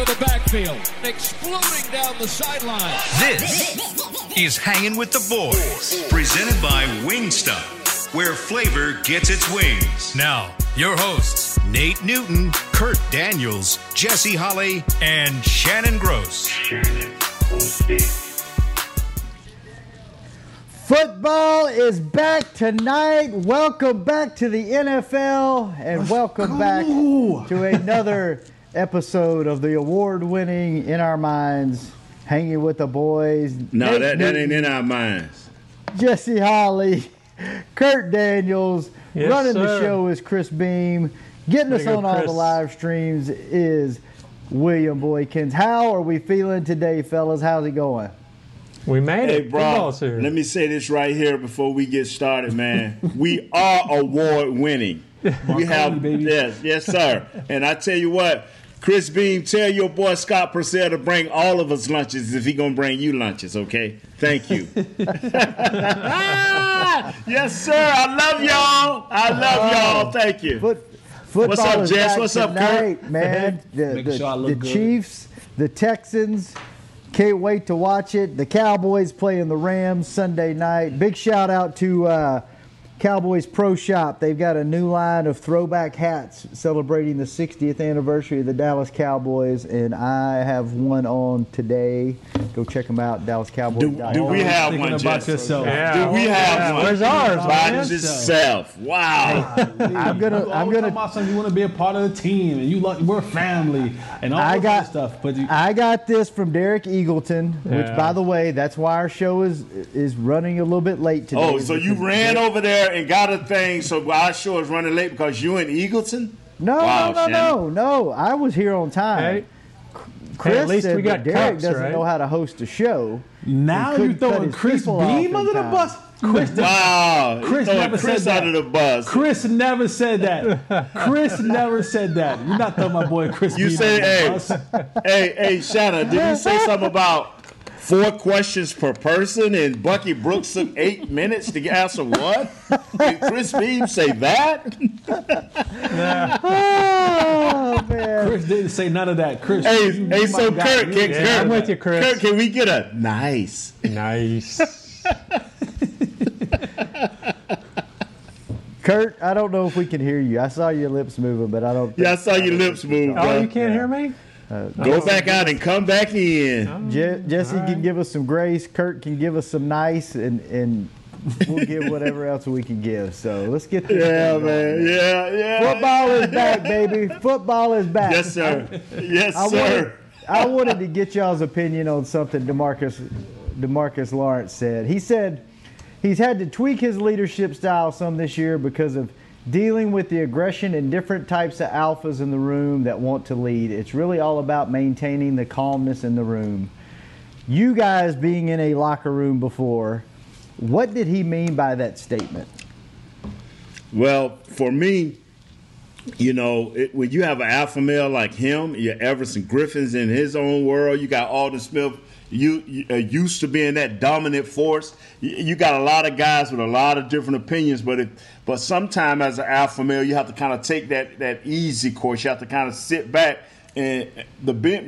out of the backfield, exploding down the sideline. This is Hanging with the Boys, presented by Wingstop, where flavor gets its wings. Now, your hosts, Nate Newton, Kurt Daniels, Jesse Holley, and Shannon Gross. Football is back tonight. Welcome back to the NFL, and welcome back to another episode of the award-winning In Our Minds, Hanging with the Boys. No, that ain't In Our Minds. Jesse Holley, Kurt Daniels. Yes, running sir. The show is Chris Beam. Getting us on all the live streams is William Boykins. How are we feeling today, fellas? How's it going? We made it, bro. Let me say this right here before we get started, man. We are award-winning. We have, yes, sir. And I tell you what, Chris Beam, tell your boy Scott Purcell to bring all of us lunches if he gonna bring you lunches, okay? Thank you. Yes, sir. I love y'all. Thank you. What's up, Jess? What's up, Kurt? Man, the Chiefs, the Texans. Can't wait to watch it. The Cowboys playing the Rams Sunday night. Big shout out to Cowboys Pro Shop. They've got a new line of throwback hats celebrating the 60th anniversary of the Dallas Cowboys, and I have one on today. Go check them out, DallasCowboys.com. Do we have one, Jess? Yeah. Do we have one? Where's ours? By yourself. Wow. I'm gonna talk about something. You want to be a part of the team, and we're family, and all that kind of stuff. But I got this from Derek Eagleton, which, by the way, that's why our show is running a little bit late today. Oh, so you ran over there and got a thing, so our show is running late because you and Eagleton? No. I was here on time. Hey. Chris, at least we got Derek cups, doesn't know how to host a show. Now you're throwing Chris Beam under the bus? Chris never said that. Chris never said that. You're not throwing my boy Chris Beam. You said, hey, Shannon, did you say something about 4 questions per person, and Bucky Brooks took 8 minutes to answer what? Did Chris Beam say that? Nah. Oh, man. Chris didn't say none of that. Chris. Hey, so Kurt, I'm with you, Chris. Kurt, can we get a nice? Kurt, I don't know if we can hear you. I saw your lips moving, but I don't. Yeah, I saw your lips move. Oh, you can't hear me? Go back out and come back in. Jesse can give us some grace. Kurt can give us some nice, and we'll give whatever else we can give. So let's get this. Yeah, man. Yeah. Football is back, baby. Football is back. Yes, sir. I wanted to get y'all's opinion on something DeMarcus Lawrence said. He said he's had to tweak his leadership style some this year because of dealing with the aggression and different types of alphas in the room that want to lead. It's really all about maintaining the calmness in the room. You guys being in a locker room before, what did he mean by that statement? Well, for me, when you have an alpha male like him, your Everson Griffin's in his own world, you got Aldon Smith, you are used to being that dominant force. You got a lot of guys with a lot of different opinions, but sometimes as an alpha male, you have to kind of take that easy course. You have to kind of sit back. And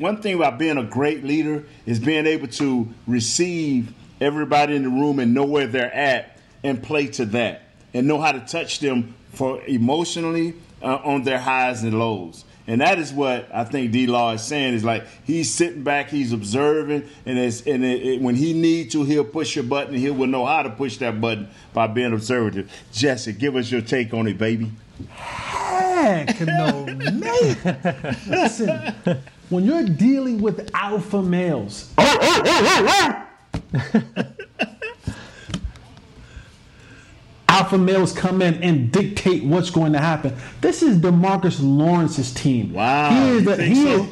one thing about being a great leader is being able to receive everybody in the room and know where they're at and play to that and know how to touch them for emotionally on their highs and lows. And that is what I think D-Law is saying is like he's sitting back, he's observing, and when he needs to, he'll push your button. He will know how to push that button by being observative. Jesse, give us your take on it, baby. Heck no, mate. Listen, when you're dealing with alpha males, alpha males come in and dictate what's going to happen. This is DeMarcus Lawrence's team. Wow. He is on defense.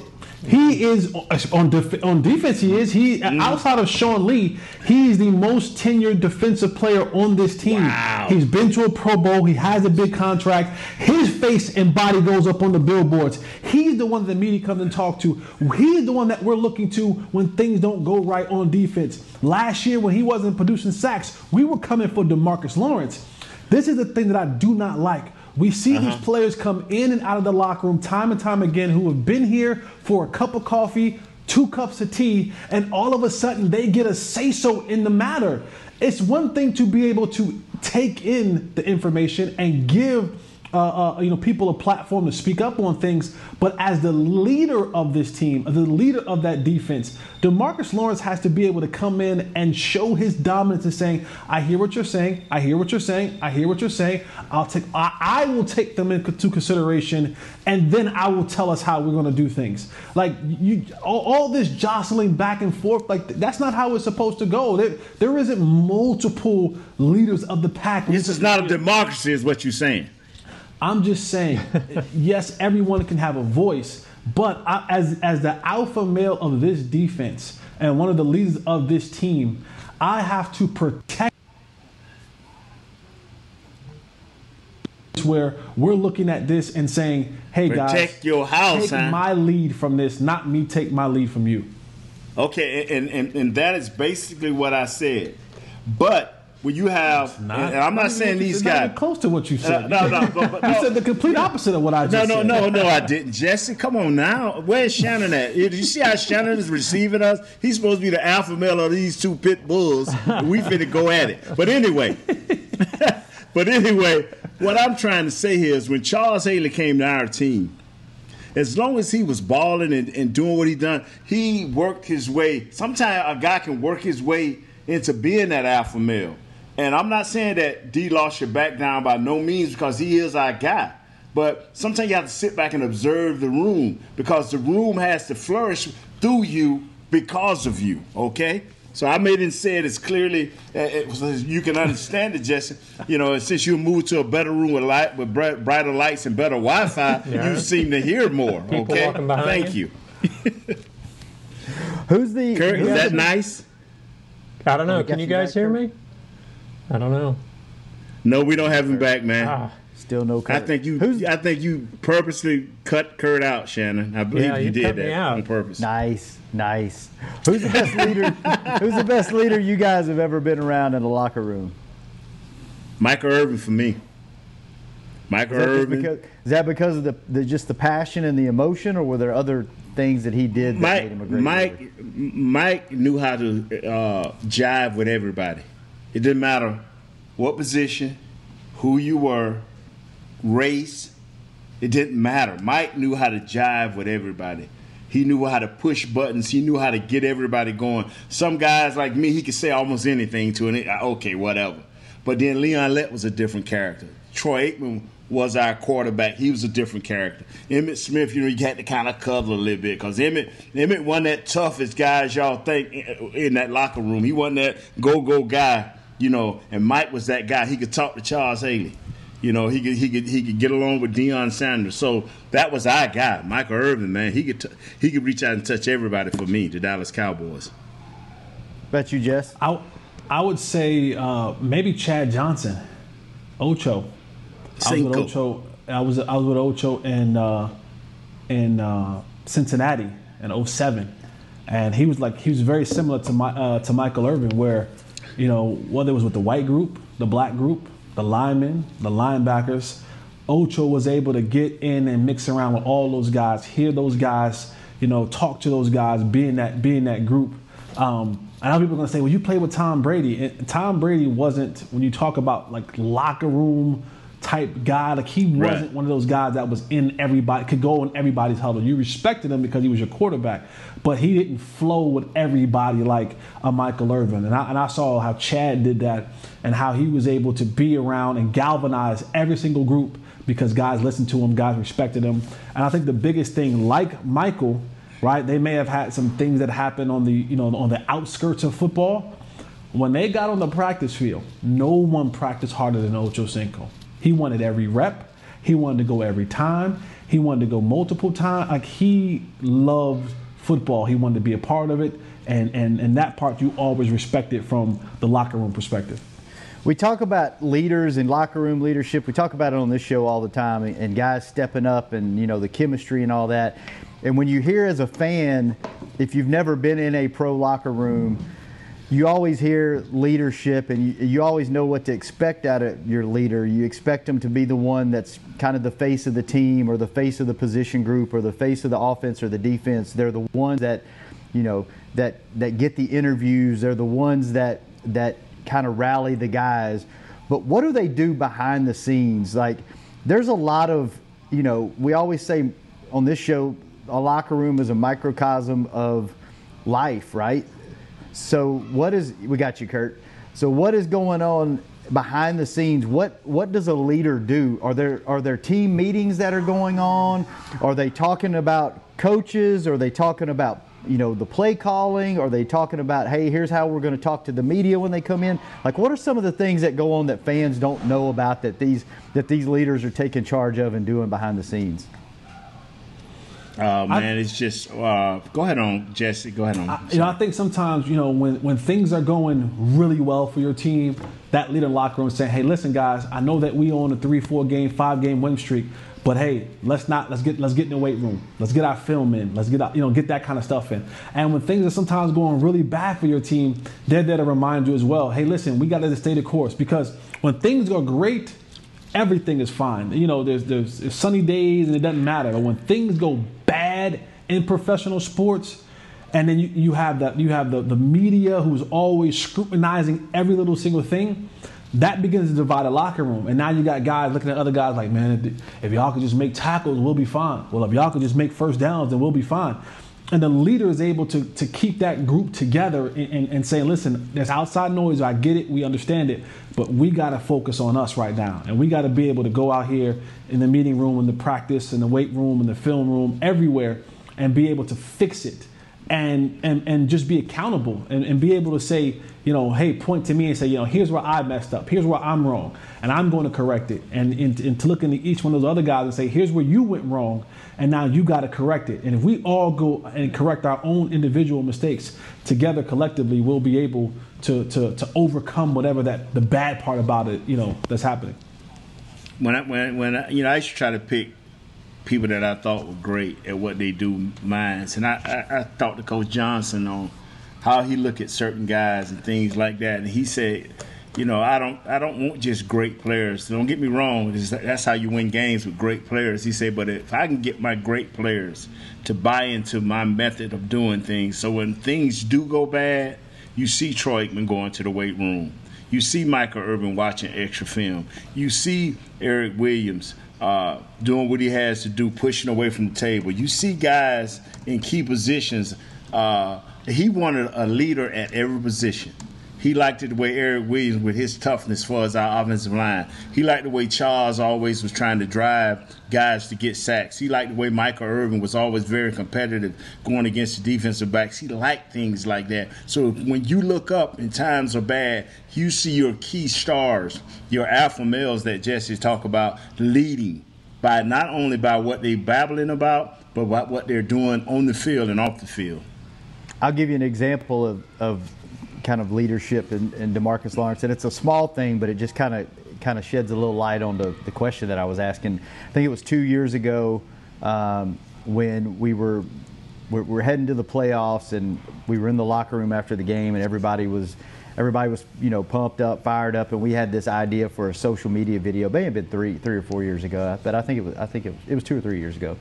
He is. Outside of Sean Lee, he is the most tenured defensive player on this team. Wow. He's been to a Pro Bowl. He has a big contract. His face and body goes up on the billboards. He's the one that the media comes and talk to. He's the one that we're looking to when things don't go right on defense. Last year when he wasn't producing sacks, we were coming for DeMarcus Lawrence. This is the thing that I do not like. We see these players come in and out of the locker room time and time again who have been here for a cup of coffee, 2 cups of tea, and all of a sudden they get a say-so in the matter. It's one thing to be able to take in the information and give people a platform to speak up on things, but as the leader of this team, the leader of that defense, DeMarcus Lawrence has to be able to come in and show his dominance in saying, I hear what you're saying, I hear what you're saying, I hear what you're saying, I will take them into consideration, and then I will tell us how we're going to do things. Like, all this jostling back and forth, like, that's not how it's supposed to go. There isn't multiple leaders of the pack. This is not a democracy is what you're saying. I'm just saying, yes, everyone can have a voice, but as the alpha male of this defense and one of the leaders of this team, I have to protect where we're looking at this and saying, hey, guys, protect your house, take my lead from this, not me take my lead from you. Okay, and that is basically what I said. But when you have, and I'm not saying these guys. Not close to what you said. No. You said the complete opposite of what I just said. No, I didn't. Jesse, come on now. Where's Shannon at? You see how Shannon is receiving us? He's supposed to be the alpha male of these 2 pit bulls. And we finna go at it. But anyway, what I'm trying to say here is when Charles Haley came to our team, as long as he was balling and doing what he done, he worked his way. Sometimes a guy can work his way into being that alpha male. And I'm not saying that D-Law should back down by no means because he is our guy. But sometimes you have to sit back and observe the room because the room has to flourish through you because of you, okay? So I made it and said as clearly as you can understand it, Jesse. You know, since you moved to a better room with brighter lights and better Wi-Fi, you seem to hear more, okay? Thank you. Who's the... Kurt, is that nice? I don't know. Can you guys hear me? I don't know. No, we don't have him back, man. Still no Kurt. I think you purposely cut Kurt out, Shannon. I believe you did that on purpose. Nice. Who's the best leader? Who's the best leader you guys have ever been around in the locker room? Michael Irvin for me. Michael Irvin. Is that because of the passion and the emotion, or were there other things that he did that made him a great leader? Mike knew how to jive with everybody. It didn't matter what position, who you were, race. It didn't matter. Mike knew how to jive with everybody. He knew how to push buttons. He knew how to get everybody going. Some guys like me, he could say almost anything to, and okay, whatever. But then Leon Lett was a different character. Troy Aikman was our quarterback. He was a different character. Emmitt Smith, you had to kind of cuddle a little bit because Emmitt wasn't that toughest guy as y'all think in that locker room. He wasn't that go-go guy. You know, and Mike was that guy. He could talk to Charles Haley. You know, he could get along with Deion Sanders. So that was our guy, Michael Irvin. Man, he could reach out and touch everybody for me, the Dallas Cowboys. Bet you, Jess. I would say maybe Chad Johnson, Ocho. I was with Ocho in Cincinnati in 07, and he was very similar to Michael Irvin, where, you know, whether it was with the white group, the black group, the linemen, the linebackers, Ocho was able to get in and mix around with all those guys, hear those guys, you know, talk to those guys, be in that group. I know people are going to say, well, you played with Tom Brady. And Tom Brady wasn't, when you talk about, like, locker room type guy, like, he wasn't one of those guys that was in everybody, could go in everybody's huddle. You respected him because he was your quarterback, but he didn't flow with everybody like a Michael Irvin. And I saw how Chad did that and how he was able to be around and galvanize every single group because guys listened to him, guys respected him. And I think the biggest thing, like Michael, right, they may have had some things that happened on the, you know, on the outskirts of football. When they got on the practice field, no one practiced harder than Ocho Cinco. He wanted every rep. He wanted to go every time. He wanted to go multiple times. Like, he loved football. He wanted to be a part of it. And that part you always respected from the locker room perspective. We talk about leaders and locker room leadership. We talk about it on this show all the time, and guys stepping up and, you know, the chemistry and all that. And when you hear as a fan, if you've never been in a pro locker room, you always hear leadership, and you always know what to expect out of your leader. You expect them to be the one that's kind of the face of the team, or the face of the position group, or the face of the offense or the defense. They're the ones that, you know, that get the interviews. They're the ones that kind of rally the guys. But what do they do behind the scenes? Like, there's a lot of, you know, we always say on this show, a locker room is a microcosm of life, right? So we got you, Kurt. So what is going on behind the scenes? What does a leader do? Are there team meetings that are going on? Are they talking about coaches? Are they talking about, you know, the play calling? Are they talking about, hey, here's how we're going to talk to the media when they come in? Like, what are some of the things that go on that fans don't know about that these leaders are taking charge of and doing behind the scenes? It's just go ahead on, Jesse. Go ahead on. I think sometimes, you know, when things are going really well for your team, that leader in the locker room is saying, hey, listen, guys, I know that we own a 3-4-game, 5-game win streak, but hey, let's get in the weight room. Let's get our film in. Let's get our, you know, get that kind of stuff in. And when things are sometimes going really bad for your team, they're there to remind you as well. Hey, listen, we got to stay the course, because when things go great, everything is fine. You know, there's sunny days and it doesn't matter. But when things go bad in professional sports, and then you have the media who's always scrutinizing every little single thing, that begins to divide a locker room. And now you got guys looking at other guys like, man, if y'all could just make tackles, we'll be fine. Well, if y'all could just make first downs, then we'll be fine. And the leader is able to keep that group together and say, listen, there's outside noise. I get it. We understand it. But we got to focus on us right now. And we got to be able to go out here in the meeting room, in the practice, in the weight room, in the film room, everywhere, and be able to fix it and just be accountable and be able to say, you know, hey, point to me and say, you know, here's where I messed up. Here's where I'm wrong. And I'm going to correct it. And to look into each one of those other guys and say, here's where you went wrong. And now you got to correct it. And if we all go and correct our own individual mistakes together collectively, we'll be able to overcome whatever the bad part about it, you know, that's happening. When I, you know, I used to try to pick people that I thought were great at what they do, minds. And I talked to Coach Johnson on how he look at certain guys and things like that, and he said, you know, I don't want just great players. Don't get me wrong, that's how you win games, with great players. He said, but if I can get my great players to buy into my method of doing things, so when things do go bad, you see Troy Aikman going to the weight room, you see Michael Irvin watching extra film, you see Eric Williams doing what he has to do, pushing away from the table. You see guys in key positions. He wanted a leader at every position. He liked it the way Eric Williams, with his toughness as far as our offensive line. He liked the way Charles always was trying to drive guys to get sacks. He liked the way Michael Irvin was always very competitive going against the defensive backs. He liked things like that. So when you look up and times are bad, you see your key stars, your alpha males that Jesse talk about, leading by not only by what they're babbling about, but by what they're doing on the field and off the field. I'll give you an example of kind of leadership in DeMarcus Lawrence, and it's a small thing, but it just kind of sheds a little light on the question that I was asking. I think it was 2 years ago when we were heading to the playoffs, and we were in the locker room after the game, and everybody was, you know, pumped up, fired up, and we had this idea for a social media video. It may have been three or four years ago, but I think it was 2 or 3 years ago,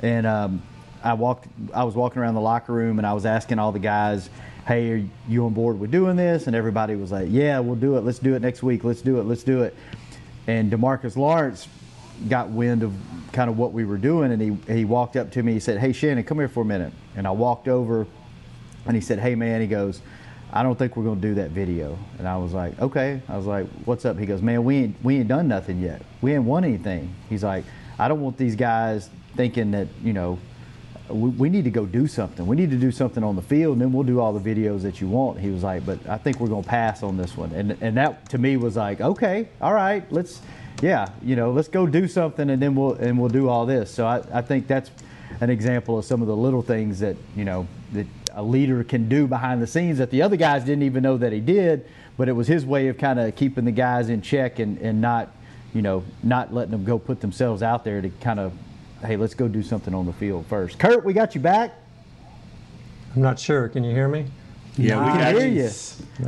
and. I was walking around the locker room, and I was asking all the guys, hey, are you on board with doing this? And everybody was like, yeah, we'll do it. Let's do it next week. Let's do it. And DeMarcus Lawrence got wind of kind of what we were doing, and he walked up to me. He said, hey, Shannon, come here for a minute. And I walked over, and he said, hey, man, he goes, I don't think we're going to do that video. And I was like, okay. I was like, what's up? He goes, man, we ain't done nothing yet. We ain't won anything. He's like, I don't want these guys thinking that, you know, we need to go do something. We need to do something on the field, and then we'll do all the videos that you want. He was like, but I think we're going to pass on this one. And that, to me, was like, okay, all right, let's go do something, and then we'll do all this. So I think that's an example of some of the little things that, you know, that a leader can do behind the scenes that the other guys didn't even know that he did, but it was his way of kind of keeping the guys in check and not, you know, not letting them go put themselves out there to kind of, hey, let's go do something on the field first. Kurt, we got you back. I'm not sure. Can you hear me? Yeah, we got you.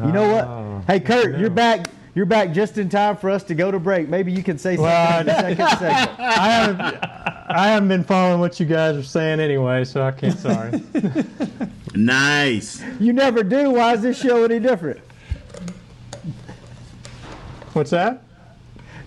You know what? Hey, Kurt, you're back. You're back just in time for us to go to break. Maybe you can say something in the second segment. I haven't been following what you guys are saying anyway, so I can't. Sorry. Nice. You never do. Why is this show any different? What's that?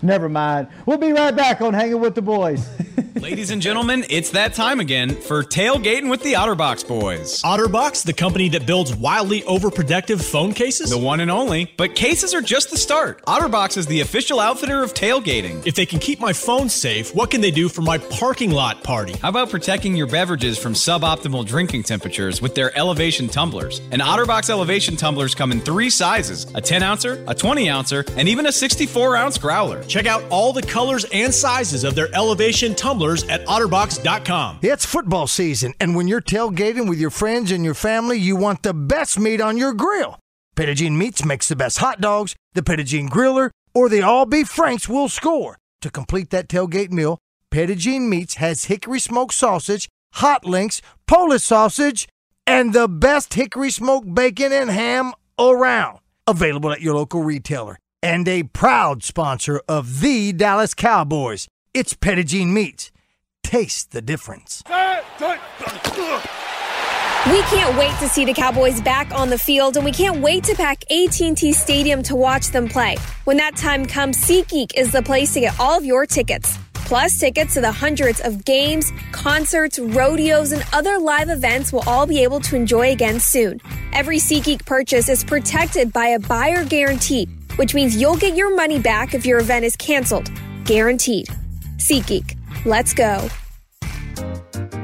Never mind. We'll be right back on Hanging with the Boys. Ladies and gentlemen, it's that time again for Tailgating with the Otterbox Boys. Otterbox, the company that builds wildly overprotective phone cases? The one and only. But cases are just the start. Otterbox is the official outfitter of tailgating. If they can keep my phone safe, what can they do for my parking lot party? How about protecting your beverages from suboptimal drinking temperatures with their elevation tumblers? And Otterbox elevation tumblers come in three sizes, a 10-ouncer, a 20-ouncer, and even a 64-ounce growler. Check out all the colors and sizes of their elevation tumblers at Otterbox.com. It's football season, and when you're tailgating with your friends and your family, you want the best meat on your grill. Pettijean Meats makes the best hot dogs, the Pettijean Griller, or the all-beef Franks will score. To complete that tailgate meal, Pettijean Meats has hickory smoked sausage, hot links, Polish sausage, and the best hickory smoked bacon and ham around. Available at your local retailer. And a proud sponsor of the Dallas Cowboys. It's Pettijean Meats. Taste the difference. We can't wait to see the Cowboys back on the field, and we can't wait to pack AT&T Stadium to watch them play. When that time comes, SeatGeek is the place to get all of your tickets, plus tickets to the hundreds of games, concerts, rodeos, and other live events we'll all be able to enjoy again soon. Every SeatGeek purchase is protected by a buyer guarantee, which means you'll get your money back if your event is canceled. Guaranteed. SeatGeek. Let's go.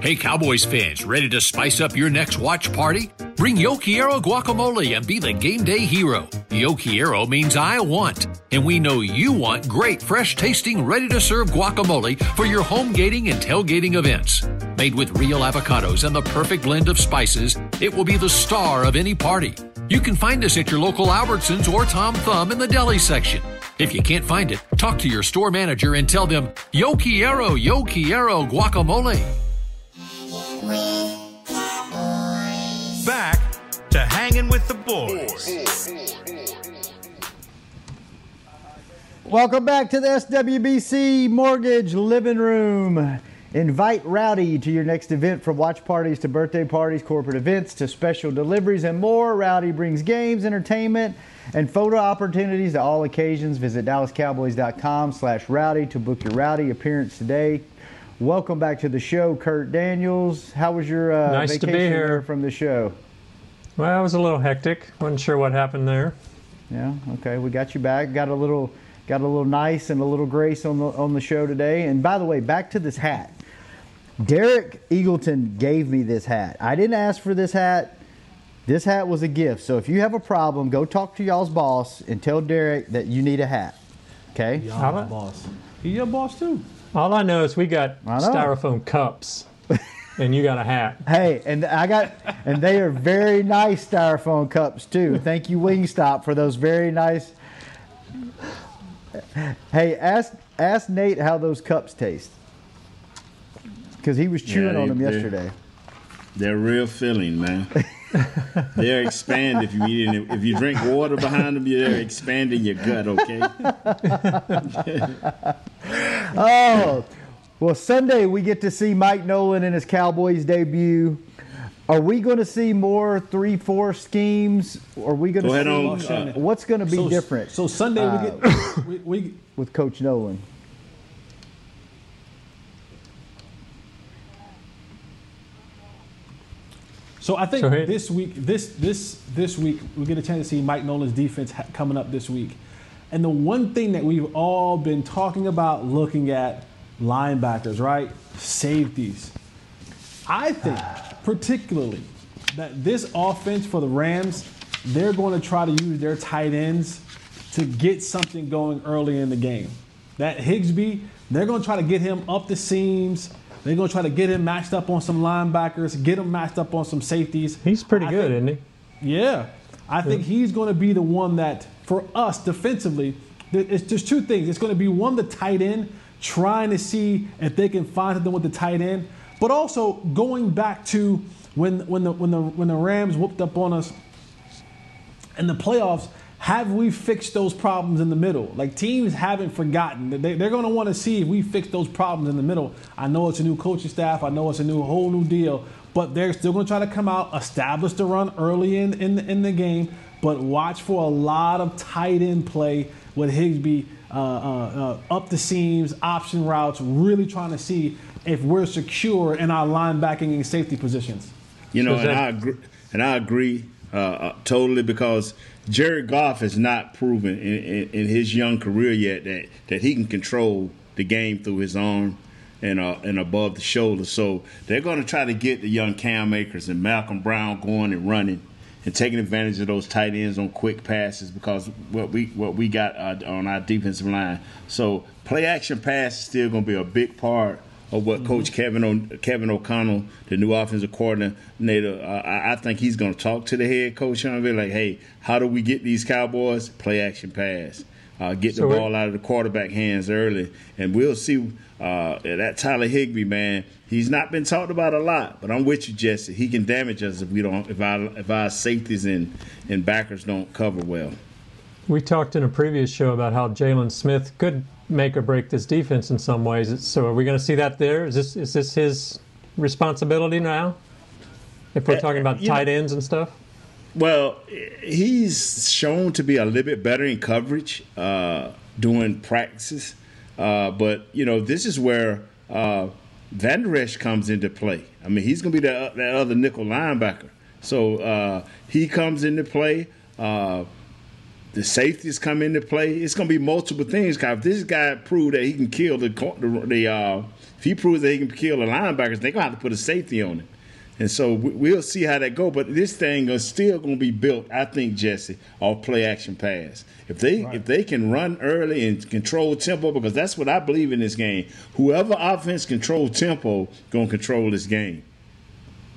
Hey, Cowboys fans, ready to spice up your next watch party? Bring Yo Quiero guacamole and be the game day hero. Yo Quiero means I want, and we know you want great, fresh-tasting, ready-to-serve guacamole for your home gating and tailgating events. Made with real avocados and the perfect blend of spices, it will be the star of any party. You can find us at your local Albertsons or Tom Thumb in the deli section. If you can't find it, talk to your store manager and tell them, Yo Quiero guacamole. Back to Hanging with the Boys. Welcome back to the SWBC Mortgage Living Room. Invite Rowdy to your next event, from watch parties to birthday parties, corporate events to special deliveries and more. Rowdy brings games, entertainment, and photo opportunities to all occasions. Visit DallasCowboys.com/Rowdy to book your Rowdy appearance today. Welcome back to the show, Kurt Daniels. How was your nice vacation to be here from the show? Well, it was a little hectic. Wasn't sure what happened there. Yeah, okay. We got you back. Got a little nice and a little grace on the show today. And by the way, back to this hat. Derek Eagleton gave me this hat. I didn't ask for this hat. This hat was a gift. So if you have a problem, go talk to y'all's boss and tell Derek that you need a hat. Okay? Y'all boss. He's your boss too. All I know is we got styrofoam cups and you got a hat. Hey, and they are very nice styrofoam cups too. Thank you, Wingstop, for those very nice. Hey, ask Nate how those cups taste, because he was chewing on them yesterday. They're real filling, man. They're expand if you eat any, if you drink water behind them, they're expanding your gut, okay? Oh, well, Sunday we get to see Mike Nolan in his Cowboys debut. Are we going to see more 3-4 schemes? Are we going to see what's going to be different? So Sunday we get with Coach Nolan. So I think this week we get a chance to see Mike Nolan's defense coming up this week, and the one thing that we've all been talking about, looking at linebackers, right? Safeties. I think particularly that this offense for the Rams, they're going to try to use their tight ends to get something going early in the game. That Higbee, they're going to try to get him up the seams. They're going to try to get him matched up on some linebackers, get him matched up on some safeties. He's pretty good, isn't he? Yeah. I think he's going to be the one that, for us defensively, it's just two things. It's going to be, one, the tight end, trying to see if they can find something with the tight end. But also going back to when the Rams whooped up on us in the playoffs, have we fixed those problems in the middle? Like, teams haven't forgotten. They're going to want to see if we fix those problems in the middle. I know it's a new coaching staff. I know it's a new whole new deal. But they're still going to try to come out, establish the run early in the game, but watch for a lot of tight end play with Higbee up the seams, option routes, really trying to see if we're secure in our linebacking and safety positions. You know, and I agree totally, because Jared Goff has not proven in his young career yet that he can control the game through his arm and above the shoulder. So they're going to try to get the young Cam Akers and Malcolm Brown going and running and taking advantage of those tight ends on quick passes, because what we got on our defensive line. So play action pass is still going to be a big part of what Coach Kevin O'Connell, the new offensive coordinator, I think he's going to talk to the head coach and be like, hey, how do we get these Cowboys? Play action pass. Get the ball out of the quarterback hands early. And we'll see that Tyler Higbee, man, he's not been talked about a lot, but I'm with you, Jesse. He can damage us if our safeties and backers don't cover well. We talked in a previous show about how Jalen Smith could make or break this defense in some ways. So are we going to see that there? Is this his responsibility now, if we're talking about tight ends and stuff? Well, he's shown to be a little bit better in coverage during practices. But, you know, this is where Van Der Esch comes into play. I mean, he's going to be that other nickel linebacker. So he comes into play. The safeties come into play. It's going to be multiple things. If this guy proved that he can kill if he proves that he can kill the linebackers, they're going to have to put a safety on him. And so we'll see how that go. But this thing is still going to be built, I think, Jesse, off play action pass. If they can run early and control tempo, because that's what I believe in this game. Whoever offense control tempo going to control this game.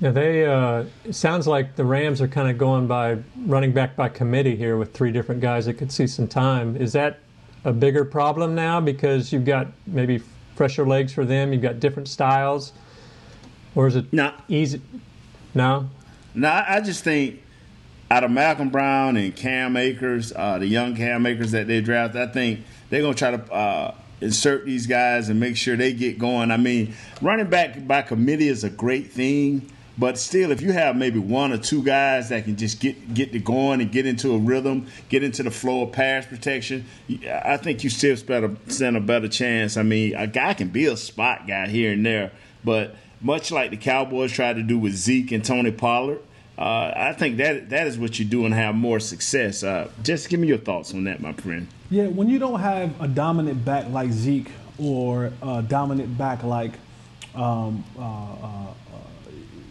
Yeah, it sounds like the Rams are kind of going by running back by committee here with three different guys that could see some time. Is that a bigger problem now because you've got maybe fresher legs for them? You've got different styles. Or is it easy? No? No, I just think out of Malcolm Brown and Cam Akers, the young Cam Akers that they drafted, I think they're going to try to insert these guys and make sure they get going. I mean, running back by committee is a great thing, but still, if you have maybe one or two guys that can just get to going and get into a rhythm, get into the flow of pass protection, I think you still stand a better chance. I mean, a guy can be a spot guy here and there, but much like the Cowboys tried to do with Zeke and Tony Pollard, I think that is what you do and have more success. Just give me your thoughts on that, my friend. Yeah, when you don't have a dominant back like Zeke or a dominant back like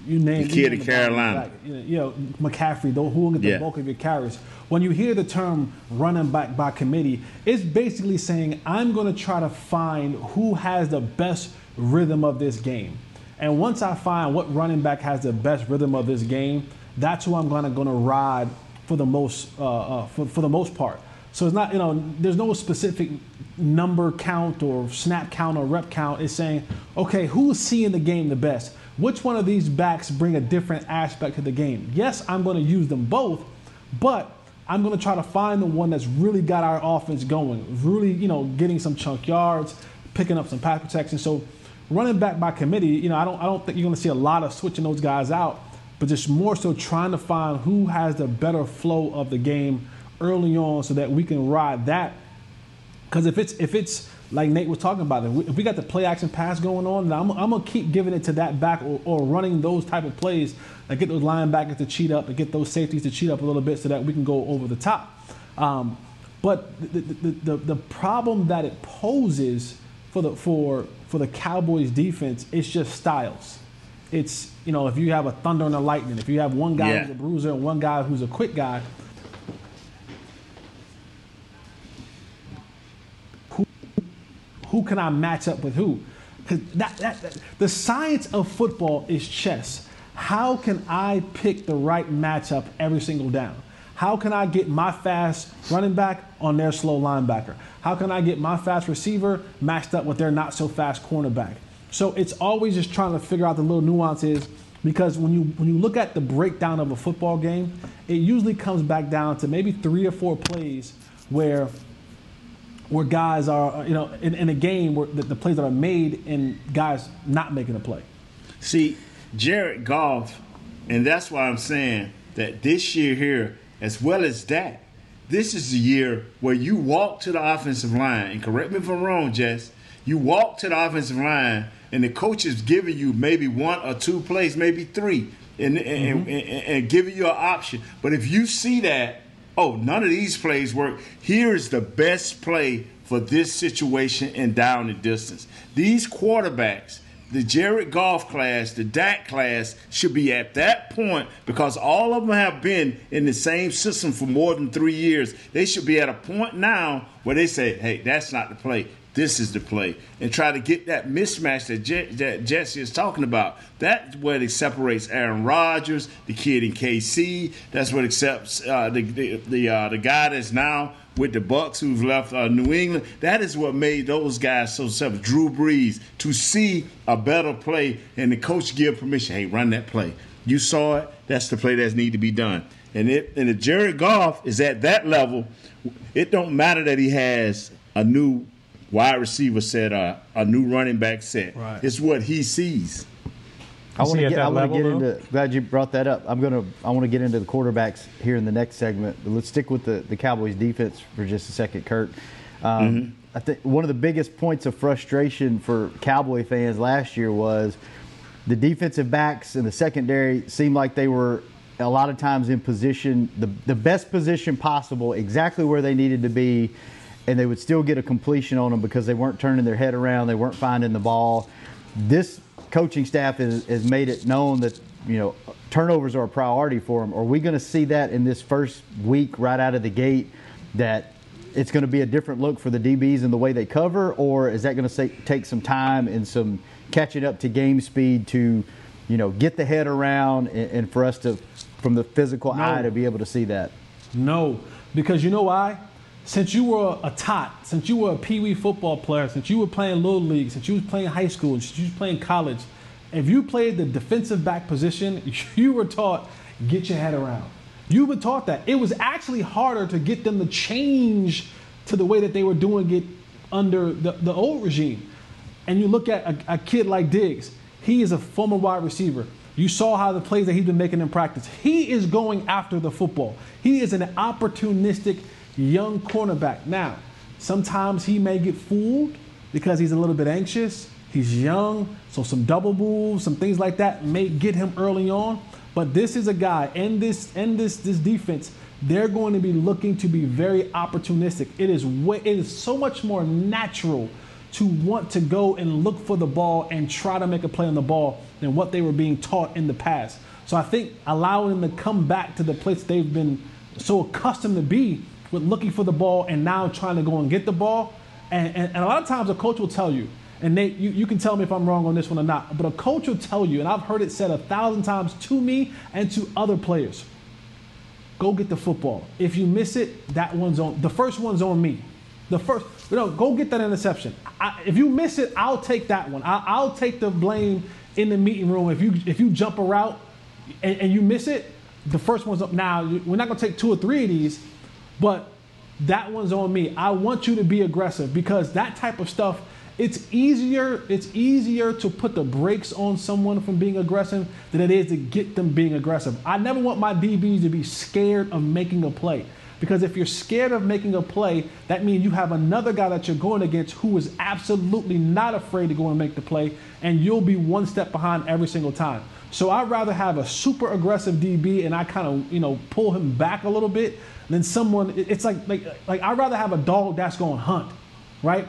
you name the kid in Carolina, McCaffrey, who will get the bulk of your carries. When you hear the term running back by committee, it's basically saying I'm going to try to find who has the best rhythm of this game. And once I find what running back has the best rhythm of this game, that's who I'm going to ride for the most for the most part. So it's not, there's no specific number count or snap count or rep count. It's saying, okay, who's seeing the game the best? Which one of these backs bring a different aspect to the game? Yes, I'm going to use them both, but I'm going to try to find the one that's really got our offense going, really, getting some chunk yards, picking up some pass protection. So running back by committee, I don't think you're going to see a lot of switching those guys out, but just more so trying to find who has the better flow of the game early on so that we can ride that. Because if it's like Nate was talking about, if we got the play action pass going on, I'm going to keep giving it to that back or running those type of plays that get those linebackers to cheat up and get those safeties to cheat up a little bit so that we can go over the top. But the problem that it poses for the Cowboys defense, it's just styles. It's, if you have a thunder and a lightning, if you have one guy who's a bruiser and one guy who's a quick guy, who can I match up with who? Because the science of football is chess. How can I pick the right matchup every single down? How can I get my fast running back on their slow linebacker? How can I get my fast receiver matched up with their not so fast cornerback? So it's always just trying to figure out the little nuances Because when you look at the breakdown of a football game, it usually comes back down to maybe 3 or 4 plays where guys are, you know, in a game where the plays that are made and guys not making a play. See, Jared Goff, and that's why I'm saying that this year here, as well as that, this is the year where you walk to the offensive line, and correct me if I'm wrong, Jess, you walk to the offensive line and the coach is giving you maybe 1 or 2 plays, maybe 3, and giving you an option. But if you see that, oh, none of these plays work, here is the best play for this situation and down the distance. These quarterbacks, the Jared Goff class, the Dak class, should be at that point because all of them have been in the same system for more than 3 years. They should be at a point now where they say, hey, that's not the play. This is the play, and try to get that mismatch that Jesse is talking about. That's what it separates Aaron Rodgers, the kid in KC. That's what accepts the guy that's now with the Bucs, who's left New England. That is what made those guys so tough. Drew Brees, to see a better play and the coach give permission. Hey, run that play. You saw it. That's the play that needs to be done. And if Jared Goff is at that level, it don't matter that he has a new wide receiver set, a new running back set. Right. It's what he sees. Glad you brought that up. I want to get into the quarterbacks here in the next segment. But let's stick with the Cowboys defense for just a second, Kurt. I think one of the biggest points of frustration for Cowboy fans last year was the defensive backs and the secondary seemed like they were a lot of times in position, the best position possible, exactly where they needed to be. And they would still get a completion on them because they weren't turning their head around. They weren't finding the ball. This coaching staff has made it known that, you know, turnovers are a priority for them. Are we going to see that in this first week right out of the gate, that it's going to be a different look for the DBs in the way they cover? Or is that going to take some time and some catching up to game speed to, you know, get the head around and for us to, from the physical eye, to be able to see that? No, because you know why? Since you were a tot, since you were a peewee football player, since you were playing little league, since you was playing high school, since you was playing college, if you played the defensive back position, you were taught, get your head around. You were taught that. It was actually harder to get them to change to the way that they were doing it under the old regime. And you look at a kid like Diggs. He is a former wide receiver. You saw how the plays that he's been making in practice. He is going after the football. He is an opportunistic young cornerback. Now, sometimes he may get fooled because he's a little bit anxious. He's young, so some double moves, some things like that may get him early on. But this is a guy, and this defense, they're going to be looking to be very opportunistic. It is so much more natural to want to go and look for the ball and try to make a play on the ball than what they were being taught in the past. So I think allowing them to come back to the place they've been so accustomed to be, with looking for the ball and now trying to go and get the ball. And a lot of times a coach will tell you, and Nate, you can tell me if I'm wrong on this one or not, but a coach will tell you, and I've heard it said 1,000 times to me and to other players, go get the football. If you miss it, the first one's on me. Go get that interception. If you miss it, I'll take that one. I'll take the blame in the meeting room. If you jump a route and you miss it, the first one's up. Now, we're not going to take 2 or 3 of these, but that one's on me. I want you to be aggressive, because that type of stuff, it's easier to put the brakes on someone from being aggressive than it is to get them being aggressive. I never want my DBs to be scared of making a play, because if you're scared of making a play, that means you have another guy that you're going against who is absolutely not afraid to go and make the play, and you'll be one step behind every single time. So I'd rather have a super aggressive DB and I kind of, you know, pull him back a little bit than someone. It's like I'd rather have a dog that's going to hunt, right?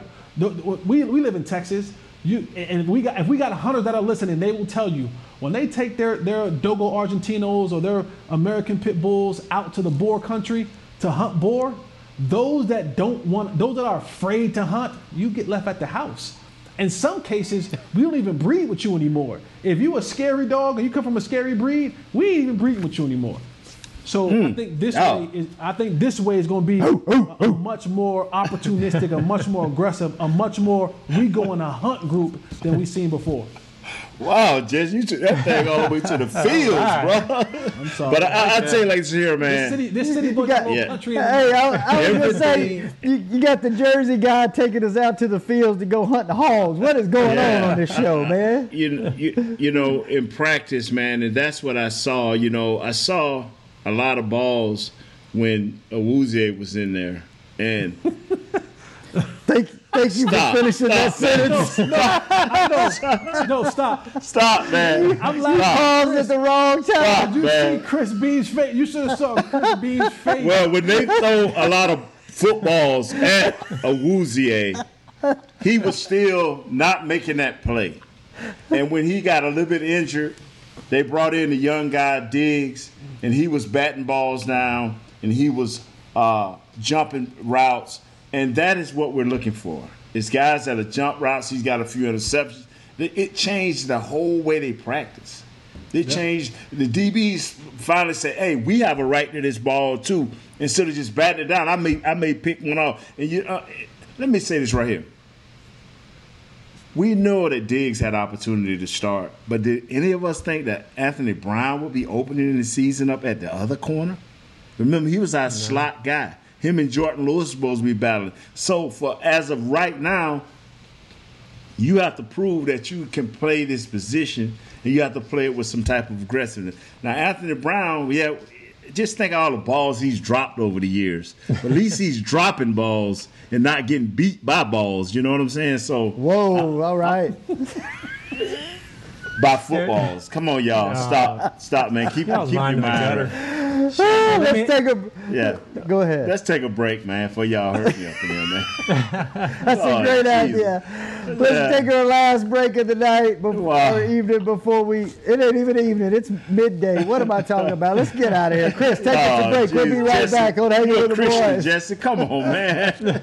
We live in Texas. If we got hunters that are listening, they will tell you, when they take their Dogo Argentinos or their American Pit Bulls out to the boar country to hunt boar, those that are afraid to hunt, you get left at the house. In some cases, we don't even breed with you anymore. If you a scary dog and you come from a scary breed, we ain't even breeding with you anymore. So I think this way is going to be a much more opportunistic, a much more aggressive, a much more we go in a hunt group than we've seen before. Wow, Jess, you took that thing all the way to the fields, bro. I'm sorry. But I tell you, like, here, man. This city you got, country. Hey, I was going to say, you got the Jersey guy taking us out to the fields to go hunt the hogs. What is going on this show, man? You know, in practice, man, and that's what I saw. You know, I saw a lot of balls when Awuzie was in there. And Thank you for finishing that sentence. No, stop. Stop, man. I'm like, paused at the wrong time. Did you see Chris Beam's face? You should have saw Chris Beam's face. Well, when they throw a lot of footballs at Awuzie, he was still not making that play. And when he got a little bit injured, they brought in the young guy, Diggs, and he was batting balls down, and he was jumping routes. And that is what we're looking for. It's guys that are jump routes. He's got a few interceptions. It changed the whole way they practice. They changed. The DBs finally said, hey, we have a right to this ball too. Instead of just batting it down, I may pick one off. And let me say this right here. We know that Diggs had opportunity to start, but did any of us think that Anthony Brown would be opening the season up at the other corner? Remember, he was our slot guy. Him and Jordan Lewis are supposed to be battling. So, as of right now, you have to prove that you can play this position, and you have to play it with some type of aggressiveness. Now, Anthony Brown, just think of all the balls he's dropped over the years. But at least he's dropping balls and not getting beat by balls. You know what I'm saying? So, whoa, all right. By footballs. Come on, y'all. Stop, man. Keep your mind better. Go ahead. Let's take a break, man, for y'all hurt me up in there, man. That's a great idea. Let's take our last break of the night it ain't even evening. It's midday. What am I talking about? Let's get out of here. Chris, take us a break. We'll be right back on Hanging with the Boys. Jesse, come on, man.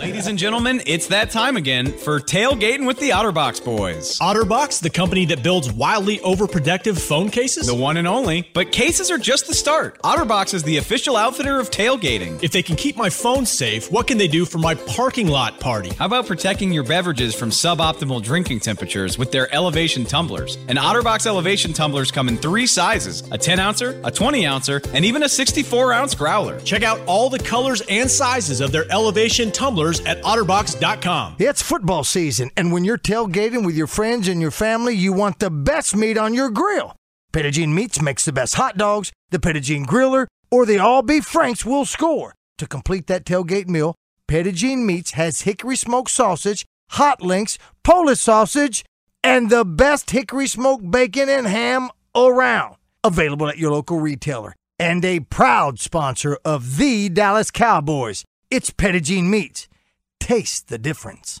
Ladies and gentlemen, it's that time again for Tailgating with the Otterbox Boys. Otterbox, the company that builds wildly overprotective phone cases? The one and only. But cases are just the start. Otterbox is the official outfitter of tailgating. If they can keep my phone safe, what can they do for my parking lot party? How about protecting your beverages from suboptimal drinking temperatures with their elevation tumblers? And Otterbox elevation tumblers come in 3 sizes, a 10-ouncer, a 20-ouncer, and even a 64-ounce growler. Check out all the colors and sizes of their elevation tumblers at Otterbox.com. It's football season, and when you're tailgating with your friends and your family, you want the best meat on your grill. Pettijean Meats makes the best hot dogs, the Pettijean Griller, or the all-beef Franks will score. To complete that tailgate meal, Pettijean Meats has hickory smoked sausage, hot links, Polish sausage, and the best hickory smoked bacon and ham around. Available at your local retailer. And a proud sponsor of the Dallas Cowboys. It's Pettijean Meats. Taste the difference.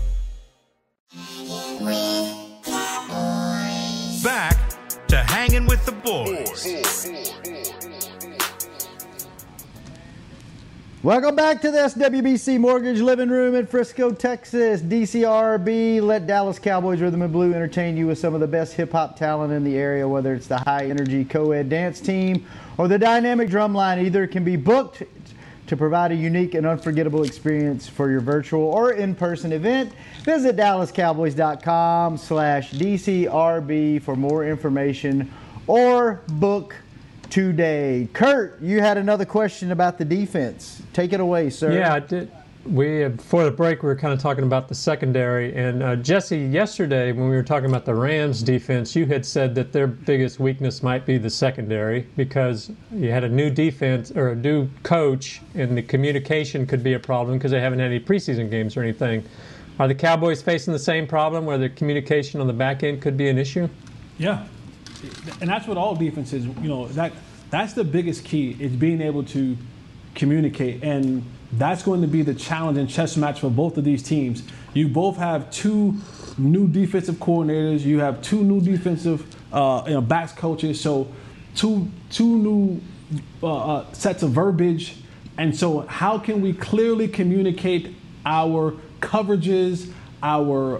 Back to Hanging with the Boys. Welcome back to the SWBC Mortgage Living Room in Frisco, Texas. DCRB, let Dallas Cowboys Rhythm and Blue entertain you with some of the best hip-hop talent in the area, whether it's the high-energy co-ed dance team or the dynamic drum line. Either can be booked to provide a unique and unforgettable experience for your virtual or in-person event. Visit DallasCowboys.com/DCRB for more information or book today. Kurt, you had another question about the defense. Take it away, sir. Yeah, I did. We, before the break, we were kind of talking about the secondary, and Jesse, yesterday when we were talking about the Rams defense, you had said that their biggest weakness might be the secondary because you had a new defense or a new coach, and the communication could be a problem because they haven't had any preseason games or anything. Are the Cowboys facing the same problem where the communication on the back end could be an issue? Yeah, and that's what all defenses, you know, that's the biggest key, is being able to communicate, and that's going to be the challenge and chess match for both of these teams. You both have two new defensive coordinators. You have two new defensive backs coaches. So two new sets of verbiage. And so how can we clearly communicate our coverages, our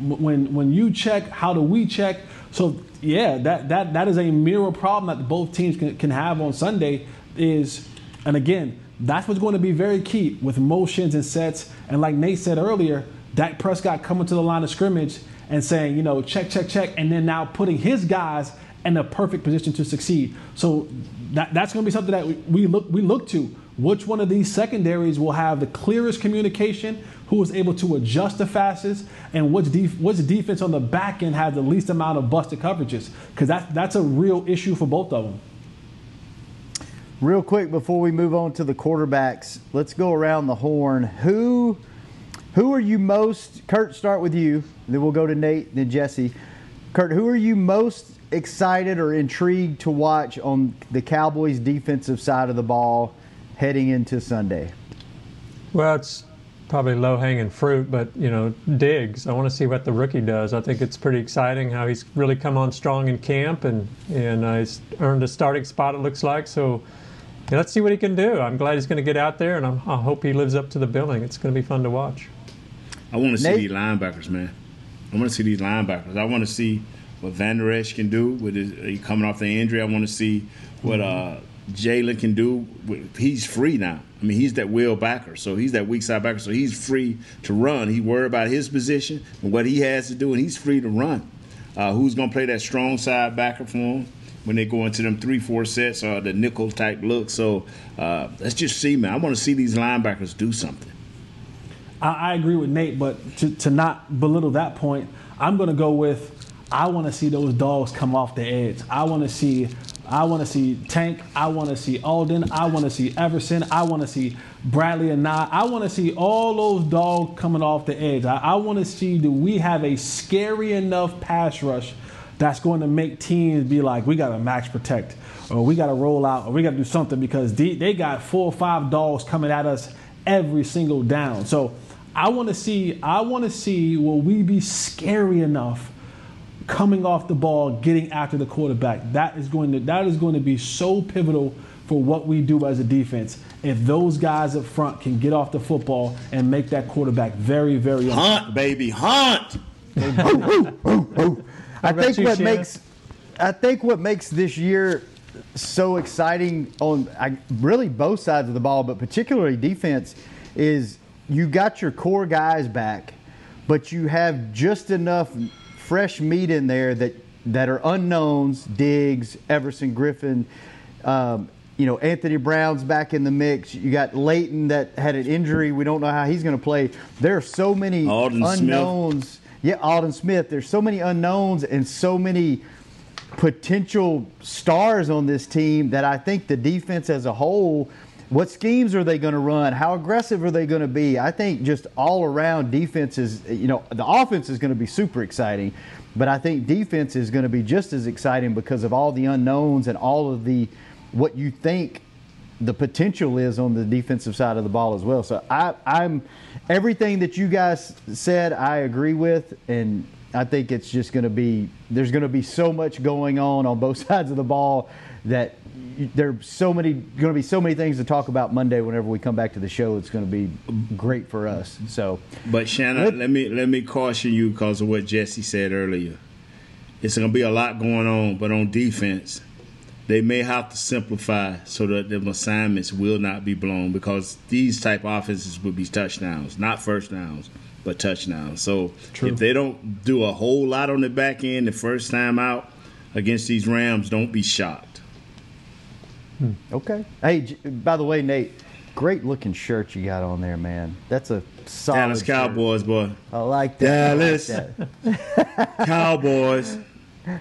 when you check, how do we check? So, yeah, that is a mirror problem that both teams can have on Sunday is, and again, that's what's going to be very key with motions and sets. And like Nate said earlier, Dak Prescott coming to the line of scrimmage and saying, you know, check, check, check, and then now putting his guys in the perfect position to succeed. So that's going to be something that we look to. Which one of these secondaries will have the clearest communication, who is able to adjust the fastest, and which defense on the back end has the least amount of busted coverages? Because that's a real issue for both of them. Real quick before we move on to the quarterbacks, let's go around the horn. Who are you most, Kurt, start with you, then we'll go to Nate, then Jesse. Kurt, who are you most excited or intrigued to watch on the Cowboys' defensive side of the ball heading into Sunday? Well, it's probably low-hanging fruit, but, you know, Diggs. I want to see what the rookie does. I think it's pretty exciting how he's really come on strong in camp, and he's earned a starting spot, it looks like. So, yeah, let's see what he can do. I'm glad he's going to get out there, and I hope he lives up to the billing. It's going to be fun to watch. I want to see these linebackers, man. I want to see these linebackers. I want to see what Van Der Esch can do with his coming off the injury. I want to see what Jalen can do. He's free now. I mean, he's that wheel backer, so he's that weak side backer, so he's free to run. He worried about his position and what he has to do, and he's free to run. Who's going to play that strong side backer for him when they go into them 3-4 sets or the nickel type look? So let's just see, man. I want to see these linebackers do something. I agree with Nate, but to not belittle that point, I'm going to go with I want to see those dogs come off the edge. I want to see Tank. I want to see Alden. I want to see Everson. I want to see Bradley and Nye. I want to see all those dogs coming off the edge. I want to see, do we have a scary enough pass rush that's going to make teams be like, we got to max protect, or we got to roll out, or we got to do something, because they got 4 or 5 dogs coming at us every single down. So I want to see will we be scary enough coming off the ball, getting after the quarterback. That is going to be so pivotal for what we do as a defense. If those guys up front can get off the football and make that quarterback very, very hunt, baby, hunt. I think what makes this year so exciting on really both sides of the ball, but particularly defense, is you got your core guys back, but you have just enough fresh meat in there that are unknowns. Diggs, Everson, Griffin, Anthony Brown's back in the mix. You got Leighton that had an injury. We don't know how he's going to play. There are so many unknowns. Smith. Yeah, Aldon Smith. There's so many unknowns and so many potential stars on this team that I think the defense as a whole, what schemes are they going to run? How aggressive are they going to be? I think just all around defense is, you know, the offense is going to be super exciting, but I think defense is going to be just as exciting because of all the unknowns and all of the what you think the potential is on the defensive side of the ball as well. So I'm everything that you guys said, I agree with, and I think it's just going to be, there's going to be so much going on both sides of the ball that there's going to be so many things to talk about Monday. Whenever we come back to the show, it's going to be great for us. So, but Shannon, let me caution you because of what Jesse said earlier. It's going to be a lot going on, but on defense, they may have to simplify so that the assignments will not be blown, because these type of offenses will be touchdowns, not first downs, but touchdowns. So true. If they don't do a whole lot on the back end the first time out against these Rams, don't be shocked. Okay. Hey, by the way, Nate, Great looking shirt you got on there, man. That's a solid Dallas Cowboys shirt. Boy. I like that. Dallas Cowboys.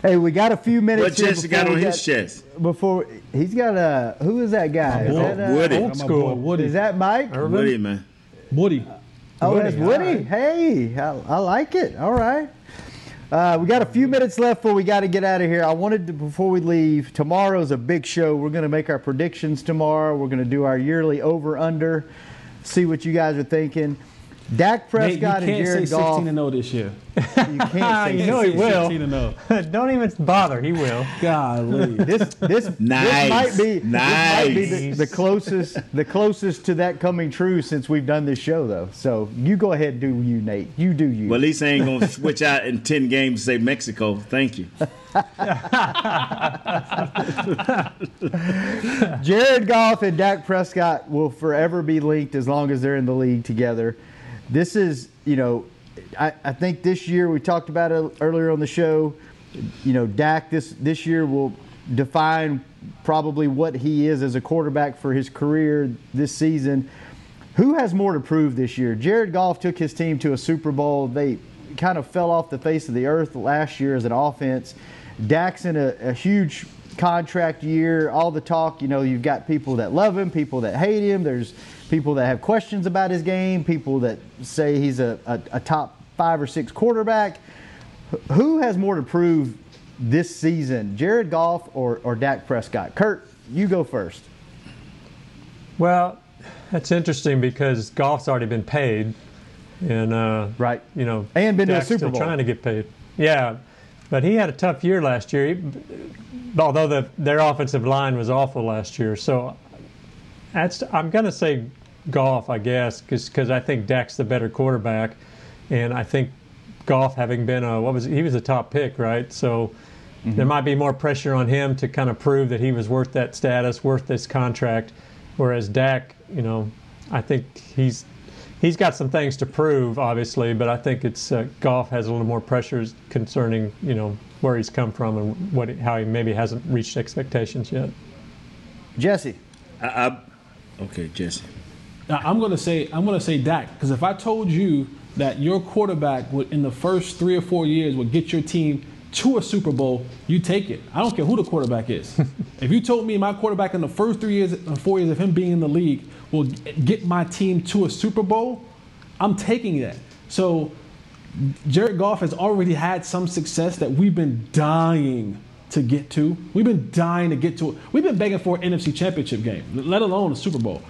Hey, we got a few minutes. What chest you got on his chest? Before he's got a who is that guy? Is that, Woody. Old school. Woody. Is that Mike? Irvin? Woody, man. Woody. Oh, Woody. That's Woody. Right. Hey, I like it. All right. We got a few minutes left before we got to get out of here. I wanted to, before we leave, tomorrow's a big show. We're going to make our predictions tomorrow. We're going to do our yearly over-under, see what you guys are thinking. Dak Prescott and Jared Goff. You can't say 16-0 this year. You can't say you know he will. 16-0. Don't even bother. He will. Golly. This might be the closest to that coming true since we've done this show, though. So you go ahead and do you, Nate. You do you. Well, at least I ain't going to switch out in 10 games to say Mexico. Thank you. Jared Goff and Dak Prescott will forever be linked as long as they're in the league together. This is, you know, I think this year, we talked about it earlier on the show, you know, Dak this year will define probably what he is as a quarterback for his career this season. Who has more to prove this year? Jared Goff took his team to a Super Bowl. They kind of fell off the face of the earth last year as an offense. Dak's in a huge contract year. All the talk, you know, you've got people that love him, people that hate him. There's people that have questions about his game, people that say he's a top 5 or 6 quarterback. Who has more to prove this season, Jared Goff or Dak Prescott? Kurt, you go first. Well, that's interesting because Goff's already been paid. And, right. You know, and been Dak's to a Super Bowl. Still trying to get paid. Yeah. But he had a tough year last year, although their offensive line was awful last year. So I'm going to say Goff, I guess, because I think Dak's the better quarterback. And I think Goff, having been he was a top pick, right? So there might be more pressure on him to kind of prove that he was worth that status, worth this contract. Whereas Dak, you know, I think he's got some things to prove, obviously, but I think it's Goff has a little more pressures concerning, you know, where he's come from and how he maybe hasn't reached expectations yet. Jesse, okay, Jesse. I'm going to say Dak, because if I told you that your quarterback would in the first 3 or 4 years would get your team to a Super Bowl, you take it. I don't care who the quarterback is. If you told me my quarterback in the first 3 years or 4 years of him being in the league will get my team to a Super Bowl, I'm taking that. So Jared Goff has already had some success that we've been dying to get to. We've been dying to get to it. We've been begging for an NFC Championship game, let alone a Super Bowl.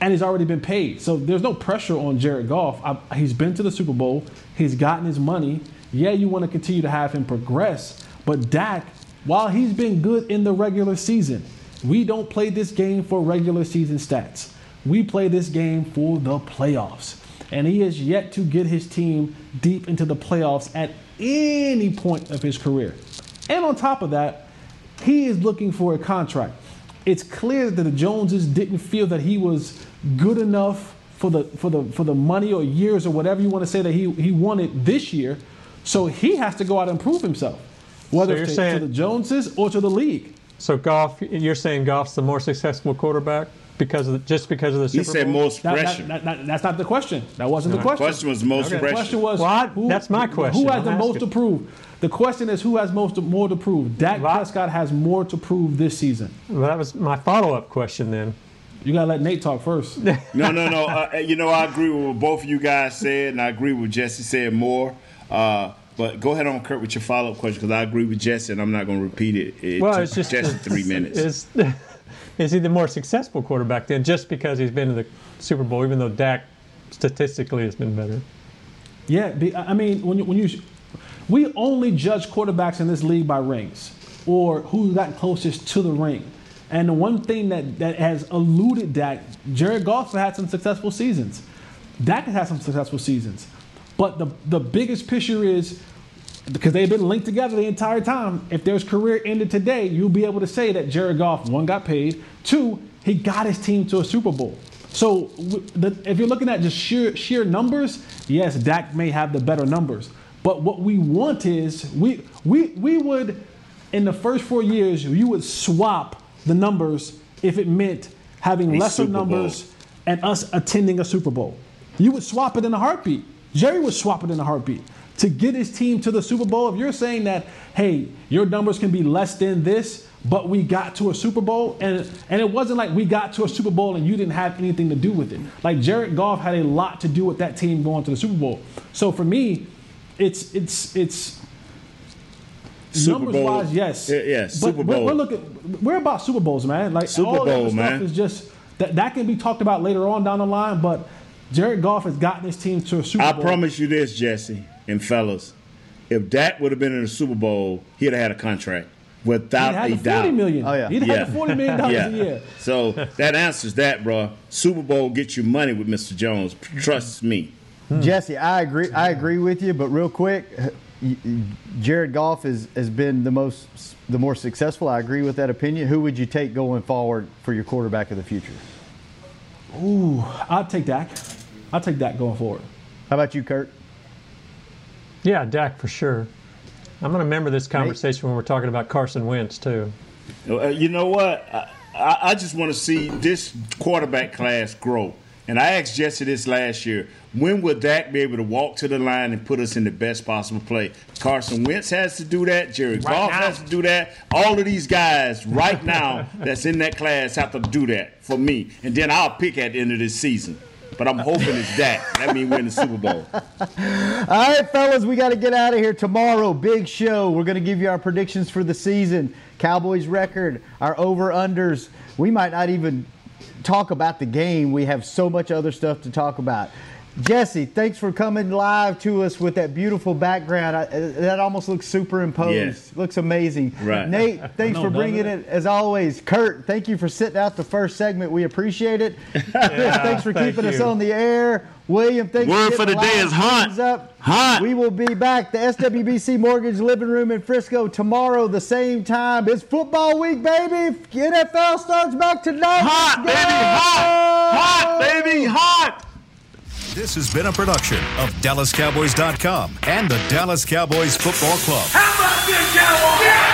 And he's already been paid. So there's no pressure on Jared Goff. He's been to the Super Bowl. He's gotten his money. Yeah, you want to continue to have him progress, but Dak, while he's been good in the regular season, we don't play this game for regular season stats. We play this game for the playoffs. And he has yet to get his team deep into the playoffs at any point of his career. And on top of that, he is looking for a contract. It's clear that the Joneses didn't feel that he was good enough for the money or years or whatever you want to say that he wanted this year. So he has to go out and prove himself, whether it's to the Joneses or to the league. So Goff, you're saying Goff's the more successful quarterback because of the Super Bowl? He said most pressure. That's not the question. That wasn't the question. The question was most pressure. The question was that's my question. Who has the most to prove? The question is who has more to prove. Dak Prescott has more to prove this season. Well, that was my follow-up question then. You got to let Nate talk first. No. You know, I agree with what both of you guys said, and I agree with Jesse said more. But go ahead on, Kurt, with your follow-up question, because I agree with Jesse, and I'm not going to repeat it. It's just Jesse 3 minutes. Is he the more successful quarterback then, just because he's been to the Super Bowl, even though Dak statistically has been better? Yeah, I mean, we only judge quarterbacks in this league by rings or who got closest to the ring. And the one thing that has eluded Dak, Jared Goff had some successful seasons. Dak has had some successful seasons. But the biggest picture is, because they've been linked together the entire time, if there's career ended today, you'll be able to say that Jared Goff, 1, got paid, 2, he got his team to a Super Bowl. So if you're looking at just sheer numbers, yes, Dak may have the better numbers. But what we want is, we would, in the first 4 years, you would swap the numbers if it meant having lesser numbers and us attending a Super Bowl. You would swap it in a heartbeat. Jerry would swap it in a heartbeat to get his team to the Super Bowl. If you're saying that, hey, your numbers can be less than this, but we got to a Super Bowl, and it wasn't like we got to a Super Bowl and you didn't have anything to do with it. Like, Jared Goff had a lot to do with that team going to the Super Bowl. So for me, it's numbers-wise, yes. Yes, but Super Bowl. We're about Super Bowls, man. Like, all that stuff is just that can be talked about later on down the line, but Jared Goff has gotten his team to a Super Bowl. I promise you this, Jesse and fellas. If Dak would have been in the Super Bowl, he'd have had a contract without a doubt. $40 million. Oh, yeah. He'd have had the $40 million a year. So that answers that, bro. Super Bowl gets you money with Mr. Jones. Trust me. Jesse, I agree with you, but real quick, Jared Goff has been the more successful. I agree with that opinion. Who would you take going forward for your quarterback of the future? Ooh, I'd take Dak. I'll take Dak going forward. How about you, Kurt? Yeah, Dak for sure. I'm going to remember this conversation when we're talking about Carson Wentz, too. You know what? I just want to see this quarterback class grow. And I asked Jesse this last year. When will Dak be able to walk to the line and put us in the best possible play? Carson Wentz has to do that. Jared Goff has to do that. All of these guys right now that's in that class have to do that for me. And then I'll pick at the end of this season. But I'm hoping it's Dak. That means we're in the Super Bowl. All right, fellas, we got to get out of here. Tomorrow, big show. We're going to give you our predictions for the season. Cowboys record, our over-unders. We might not even talk about the game. We have so much other stuff to talk about. Jesse, thanks for coming live to us with that beautiful background. That almost looks superimposed. Yes. Looks amazing. Right. Nate, thanks for bringing it as always. Kurt, thank you for sitting out the first segment. We appreciate it. Yeah, Chris, thanks for keeping us on the air. William, thanks for getting the live day is hunt. We will be back. The SWBC Mortgage Living Room in Frisco tomorrow, the same time. It's football week, baby. NFL starts back tonight. Hot, baby, hot. Hot, baby, hot. This has been a production of DallasCowboys.com and the Dallas Cowboys Football Club. How about this, Cowboys? Yeah!